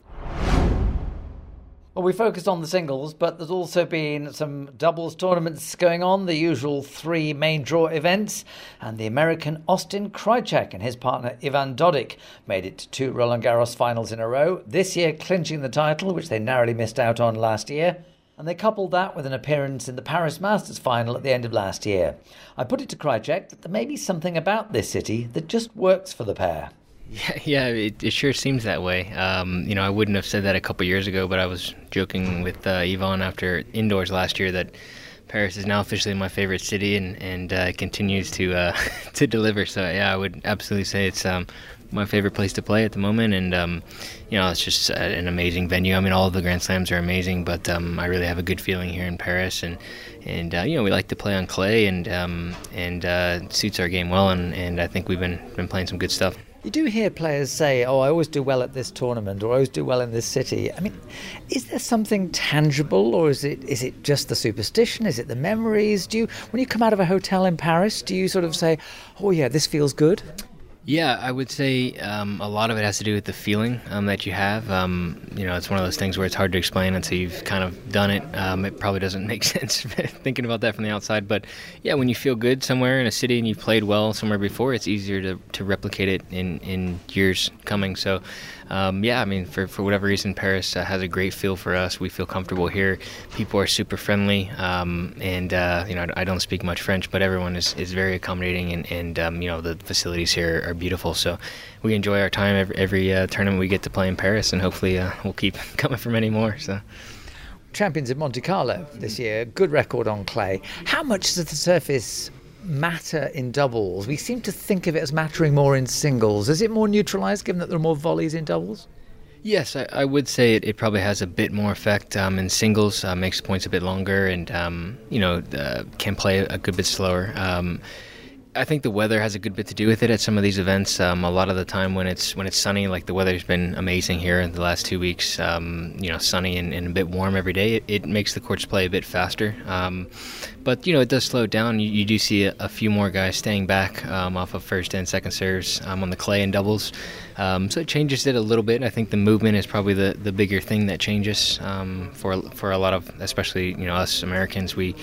Well, we focused on the singles, but there's also been some doubles tournaments going on, the usual three main draw events, and the American Austin Krajicek and his partner Ivan Dodig made it to two Roland Garros finals in a row, this year clinching the title, which they narrowly missed out on last year. And they coupled that with an appearance in the Paris Masters final at the end of last year. I put it to Krajicek that there may be something about this city that just works for the pair. Yeah, it sure seems that way. You know, I wouldn't have said that a couple of years ago, but I was joking with Yvonne after indoors last year that Paris is now officially my favorite city and continues to deliver. So, yeah, I would absolutely say it's my favorite place to play at the moment, and you know, it's just an amazing venue. I mean, all of the Grand Slams are amazing, but I really have a good feeling here in Paris, and you know, we like to play on clay, and it suits our game well, and I think we've been playing some good stuff. You do hear players say, oh, I always do well at this tournament, or I always do well in this city. I mean, is there something tangible, or is it just the superstition? Is it the memories? Do you, when you come out of a hotel in Paris, do you sort of say, oh yeah, this feels good? Yeah, I would say a lot of it has to do with the feeling that you have. You know, it's one of those things where it's hard to explain until you've kind of done it. It probably doesn't make sense thinking about that from the outside. But, yeah, when you feel good somewhere in a city and you've played well somewhere before, it's easier to replicate it in years coming. So, yeah, I mean, for whatever reason, Paris has a great feel for us. We feel comfortable here. People are super friendly. You know, I don't speak much French, but everyone is very accommodating. And you know, the facilities here are beautiful, so we enjoy our time every tournament we get to play in Paris, and hopefully we'll keep coming for many more. So, champions of Monte Carlo this year, good record on clay. How much does the surface matter in doubles? We seem to think of it as mattering more in singles. Is it more neutralized given that there are more volleys in doubles? Yes, I would say it probably has a bit more effect in singles, makes points a bit longer, and you know, can play a good bit slower. I think the weather has a good bit to do with it at some of these events. A lot of the time when it's sunny, like the weather's been amazing here in the last 2 weeks, you know, sunny and a bit warm every day, it makes the courts play a bit faster. But, you know, it does slow down. You do see a few more guys staying back off of first and second serves on the clay and doubles. So it changes it a little bit. I think the movement is probably the bigger thing that changes for a lot of, especially, you know, us Americans. We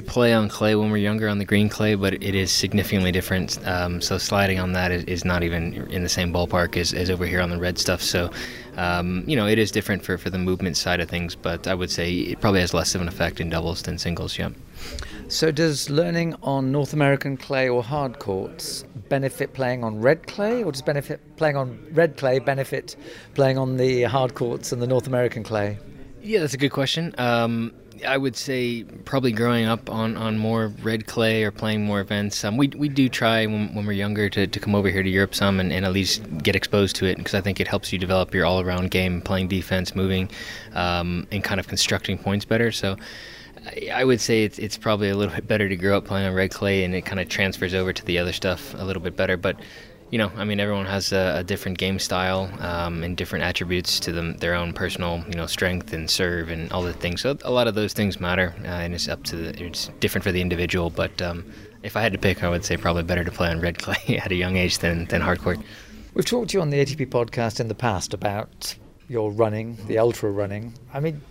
play on clay when we're younger on the green clay, but it is significantly different. So sliding on that is not even in the same ballpark as over here on the red stuff. So, you know, it is different for the movement side of things, but I would say it probably has less of an effect in doubles than singles, yeah. So does learning on North American clay or hard courts benefit playing on red clay, or does benefit playing on the hard courts and the North American clay? Yeah, that's a good question. I would say probably growing up on more red clay or playing more events. We do try when we're younger to come over here to Europe some and at least get exposed to it, because I think it helps you develop your all-around game, playing defense, moving, and kind of constructing points better. So I would say it's probably a little bit better to grow up playing on red clay, and it kind of transfers over to the other stuff a little bit better. But, you know, I mean, everyone has a different game style and different attributes to them, their own personal, you know, strength and serve and all the things. So a lot of those things matter, and it's it's different for the individual. But if I had to pick, I would say probably better to play on red clay at a young age than hard court. We've talked to you on the ATP podcast in the past about your running, the ultra running. I mean,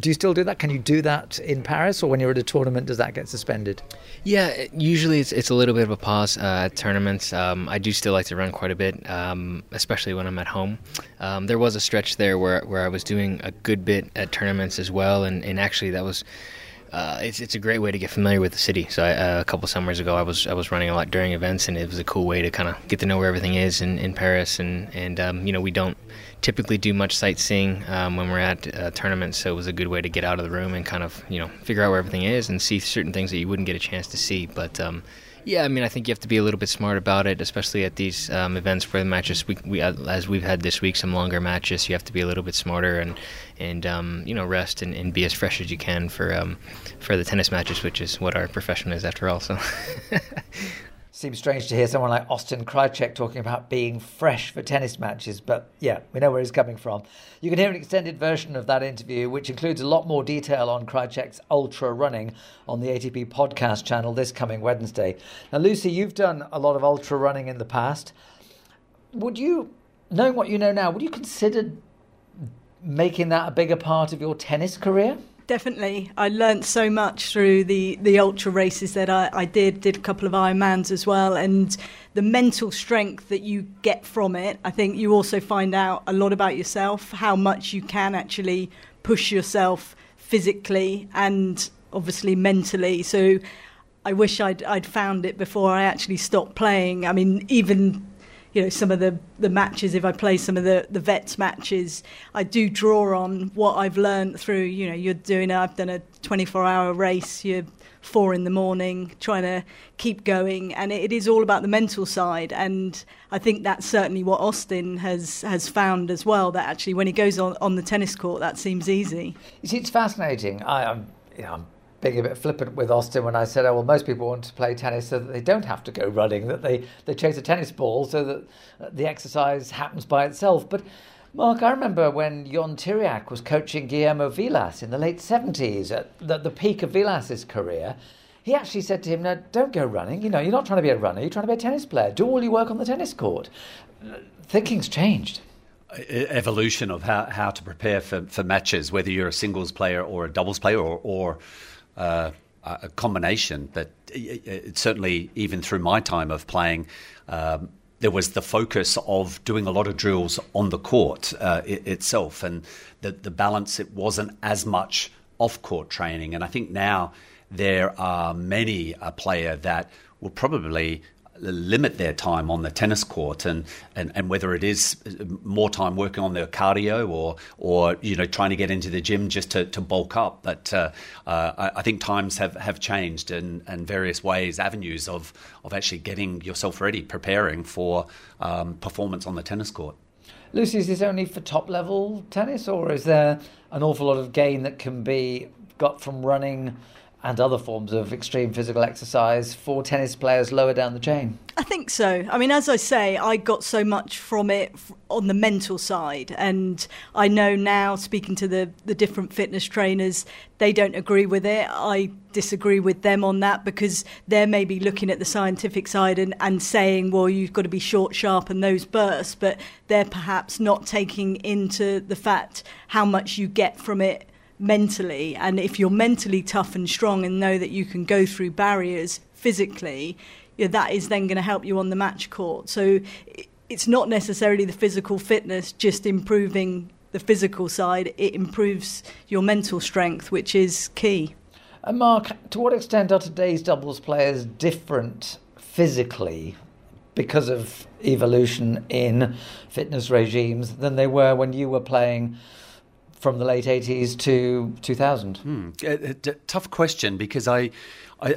do you still do that? Can you do that in Paris, or when you're at a tournament, does that get suspended? Yeah, usually it's a little bit of a pause at tournaments. I do still like to run quite a bit, especially when I'm at home. There was a stretch there where I was doing a good bit at tournaments as well, and actually that was It's a great way to get familiar with the city. So a couple of summers ago, I was running a lot during events, and it was a cool way to kind of get to know where everything is in Paris. And you know, we don't typically do much sightseeing when we're at tournaments, so it was a good way to get out of the room and kind of, you know, figure out where everything is and see certain things that you wouldn't get a chance to see. But yeah, I mean, I think you have to be a little bit smart about it, especially at these events where the matches, as we've had this week, some longer matches. You have to be a little bit smarter and you know, rest and be as fresh as you can for the tennis matches, which is what our profession is after all. So. Seems strange to hear someone like Austin Krajicek talking about being fresh for tennis matches, but yeah, we know where he's coming from. You can hear an extended version of that interview, which includes a lot more detail on Krajicek's ultra running on the ATP podcast channel this coming Wednesday. Now, Lucie, you've done a lot of ultra running in the past. Would you, knowing what you know now, would you consider making that a bigger part of your tennis career? Definitely. I learnt so much through the ultra races that I did a couple of Ironmans as well, and the mental strength that you get from it. I think you also find out a lot about yourself, how much you can actually push yourself physically and obviously mentally. So I wish I'd found it before I actually stopped playing. I mean, even, you know, some of the matches, if I play some of the vets matches, I do draw on what I've learned through, you know, I've done a 24-hour race, you're 4 in the morning, trying to keep going. And it is all about the mental side. And I think that's certainly what Austin has found as well, that actually when he goes on the tennis court, that seems easy. You see, it's fascinating. I'm being a bit flippant with Austin when I said, oh, well, most people want to play tennis so that they don't have to go running, that they chase a tennis ball so that the exercise happens by itself. But, Mark, I remember when Jon Tiriac was coaching Guillermo Vilas in the late 70s, at the peak of Vilas's career, he actually said to him, no, don't go running. You know, you're not trying to be a runner, you're trying to be a tennis player. Do all your work on the tennis court. Thinking's changed. Evolution of how to prepare for matches, whether you're a singles player or a doubles player or a combination. But it certainly, even through my time of playing, there was the focus of doing a lot of drills on the court itself, and the balance. It wasn't as much off-court training. And I think now there are many a player that will probably limit their time on the tennis court, and whether it is more time working on their cardio or you know, trying to get into the gym just to bulk up. But I think times have changed, and various ways, avenues of actually getting yourself ready, preparing for performance on the tennis court. Lucie, is this only for top level tennis, or is there an awful lot of gain that can be got from running and other forms of extreme physical exercise for tennis players lower down the chain? I think so. I mean, as I say, I got so much from it on the mental side. And I know now, speaking to the different fitness trainers, they don't agree with it. I disagree with them on that, because they're maybe looking at the scientific side and saying, well, you've got to be short, sharp and those bursts. But they're perhaps not taking into the fact how much you get from it mentally. And if you're mentally tough and strong and know that you can go through barriers physically, you know, that is then going to help you on the match court. So it's not necessarily the physical fitness just improving the physical side, it improves your mental strength, which is key. And Mark, to what extent are today's doubles players different physically because of evolution in fitness regimes than they were when you were playing from the late 80s to 2000? Tough question, because I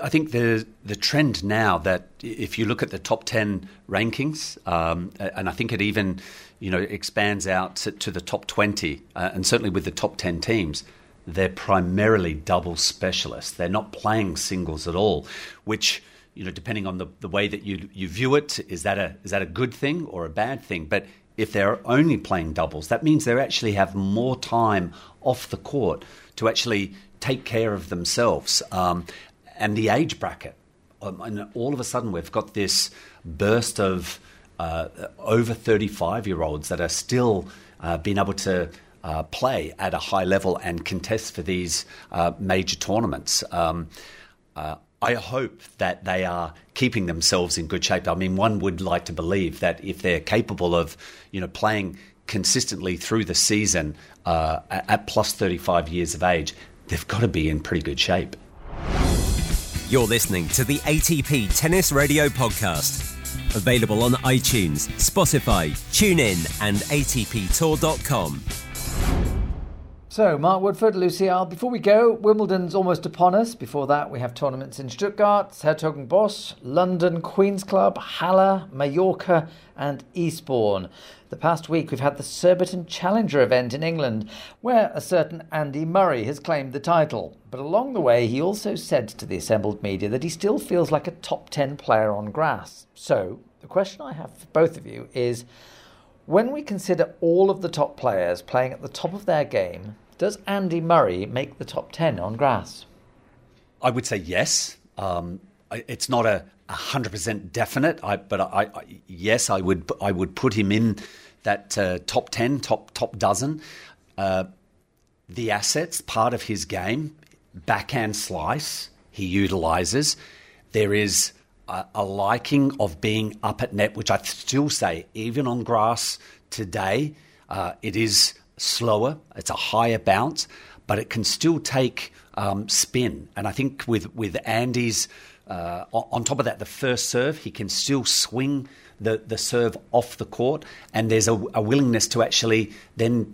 think the trend now, that if you look at the top 10 rankings, and I think it even, you know, expands out to the top 20, and certainly with the top 10 teams, they're primarily double specialists. They're not playing singles at all, which, you know, depending on the way that you view it, is that a good thing or a bad thing? But if they're only playing doubles, that means they actually have more time off the court to actually take care of themselves. And the age bracket. And all of a sudden, we've got this burst of over 35-year-olds that are still being able to play at a high level and contest for these major tournaments. I hope that they are keeping themselves in good shape. I mean, one would like to believe that if they're capable of, you know, playing consistently through the season at plus 35 years of age, they've got to be in pretty good shape. You're listening to the ATP Tennis Radio Podcast. Available on iTunes, Spotify, TuneIn and ATPtour.com. So, Mark Woodforde, Lucie Ahl. Before we go, Wimbledon's almost upon us. Before that, we have tournaments in Stuttgart, Herzogenbosch, London, Queen's Club, Halle, Mallorca and Eastbourne. The past week, we've had the Surbiton Challenger event in England, where a certain Andy Murray has claimed the title. But along the way, he also said to the assembled media that he still feels like a top 10 player on grass. So, the question I have for both of you is, when we consider all of the top players playing at the top of their game, does Andy Murray make the top 10 on grass? I would say yes. It's not a 100% definite, but I would put him in that top 10, top dozen. The assets, part of his game, backhand slice, he utilises. There is a liking of being up at net, which I still say, even on grass today, it is slower, it's a higher bounce, but it can still take spin. And I think with Andy's, on top of that, the first serve, he can still swing the serve off the court, and there's a willingness to actually then,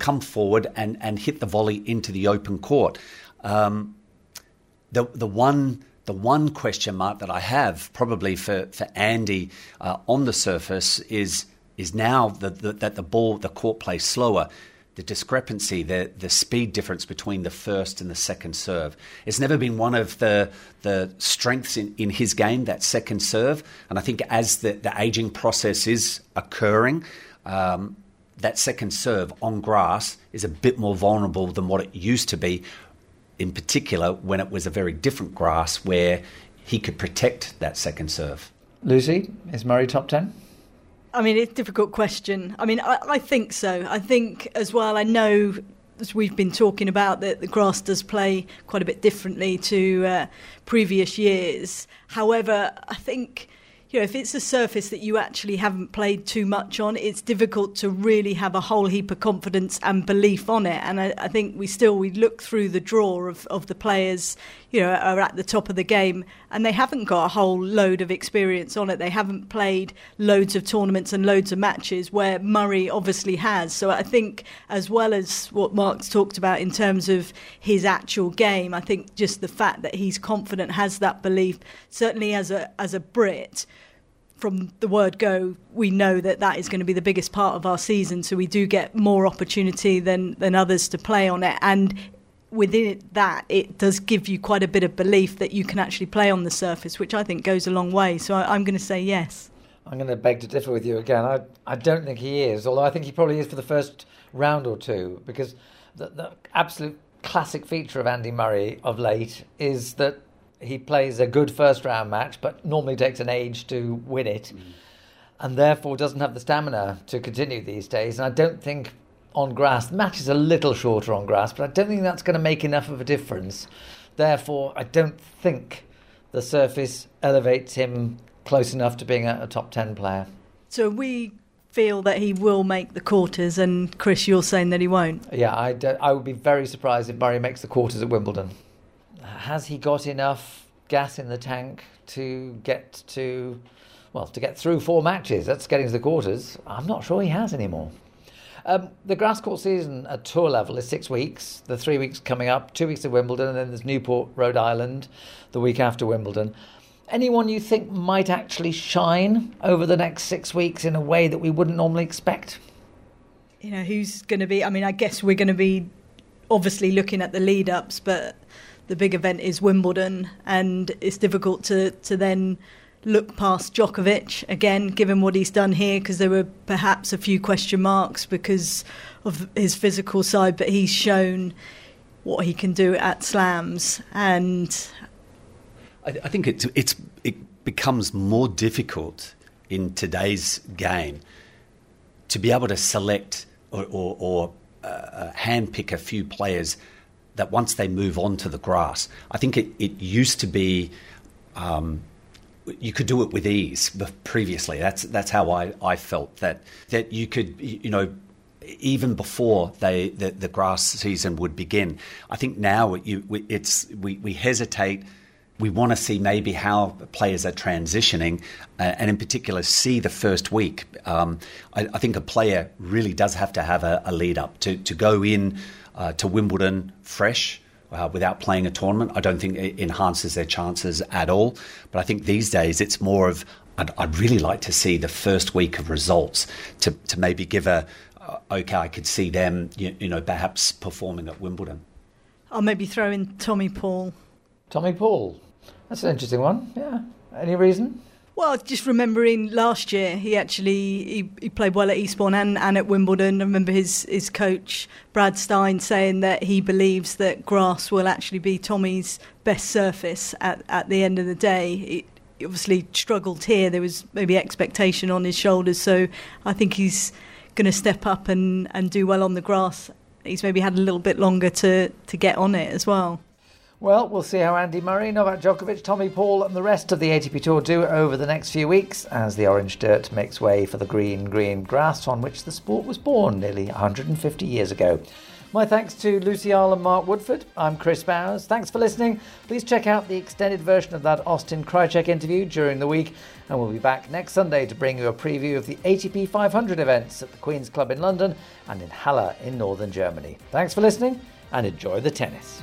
come forward and hit the volley into the open court. The one question mark that I have probably for Andy on the surface is now that the ball, the court plays slower, the discrepancy, the speed difference between the first and the second serve. It's never been one of the strengths in his game, that second serve. And I think as the aging process is occurring, that second serve on grass is a bit more vulnerable than what it used to be, in particular when it was a very different grass where he could protect that second serve. Lucy, is Murray top 10? I mean, it's a difficult question. I mean, I think so. I think as well, I know, as we've been talking about, that the grass does play quite a bit differently to previous years. However, I think, if it's a surface that you actually haven't played too much on, it's difficult to really have a whole heap of confidence and belief on it. And I think we look through the draw of the players, are at the top of the game, and they haven't got a whole load of experience on it. They haven't played loads of tournaments and loads of matches, where Murray obviously has. So I think, as well as what Mark's talked about in terms of his actual game, I think just the fact that he's confident, has that belief, certainly as a Brit, from the word go, we know that is going to be the biggest part of our season. So we do get more opportunity than others to play on it. And within that, it does give you quite a bit of belief that you can actually play on the surface, which I think goes a long way. So I'm going to say yes. I'm going to beg to differ with you again. I don't think he is, although I think he probably is for the first round or two, because the absolute classic feature of Andy Murray of late is that he plays a good first-round match, but normally takes an age to win it, and therefore doesn't have the stamina to continue these days. And I don't think on grass, the match is a little shorter on grass, but I don't think that's going to make enough of a difference. Therefore, I don't think the surface elevates him close enough to being a top 10 player. So we feel that he will make the quarters, and Chris, you're saying that he won't? Yeah, I would be very surprised if Murray makes the quarters at Wimbledon. Has he got enough gas in the tank to get through four matches? That's getting to the quarters. I'm not sure he has anymore. The grass court season at tour level is 6 weeks. The 3 weeks coming up, 2 weeks at Wimbledon, and then there's Newport, Rhode Island, the week after Wimbledon. Anyone you think might actually shine over the next 6 weeks in a way that we wouldn't normally expect? Who's going to be... I mean, I guess we're going to be obviously looking at the lead-ups, but the big event is Wimbledon, and it's difficult to then look past Djokovic again, given what he's done here, because there were perhaps a few question marks because of his physical side, but he's shown what he can do at slams. And I think it becomes more difficult in today's game to be able to select or handpick a few players that once they move on to the grass. I think it used to be you could do it with ease previously. That's how I felt that you could even before the grass season would begin. I think now we hesitate. We want to see maybe how players are transitioning, and in particular see the first week. I think a player really does have to have a lead up to go in to Wimbledon fresh without playing a tournament. I don't think it enhances their chances at all. But I think these days it's more of I'd really like to see the first week of results to maybe give a okay, I could see them perhaps performing at Wimbledon. I'll maybe throw in Tommy Paul. Tommy Paul. That's an interesting one, yeah. Any reason? Well, just remembering last year, he played well at Eastbourne and at Wimbledon. I remember his coach, Brad Stein, saying that he believes that grass will actually be Tommy's best surface at the end of the day. He obviously struggled here. There was maybe expectation on his shoulders, so I think he's going to step up and do well on the grass. He's maybe had a little bit longer to get on it as well. Well, we'll see how Andy Murray, Novak Djokovic, Tommy Paul and the rest of the ATP Tour do over the next few weeks as the orange dirt makes way for the green, green grass on which the sport was born nearly 150 years ago. My thanks to Lucie Ahl and Mark Woodforde. I'm Chris Bowers. Thanks for listening. Please check out the extended version of that Austin Krajicek interview during the week, and we'll be back next Sunday to bring you a preview of the ATP 500 events at the Queen's Club in London and in Halle in northern Germany. Thanks for listening and enjoy the tennis.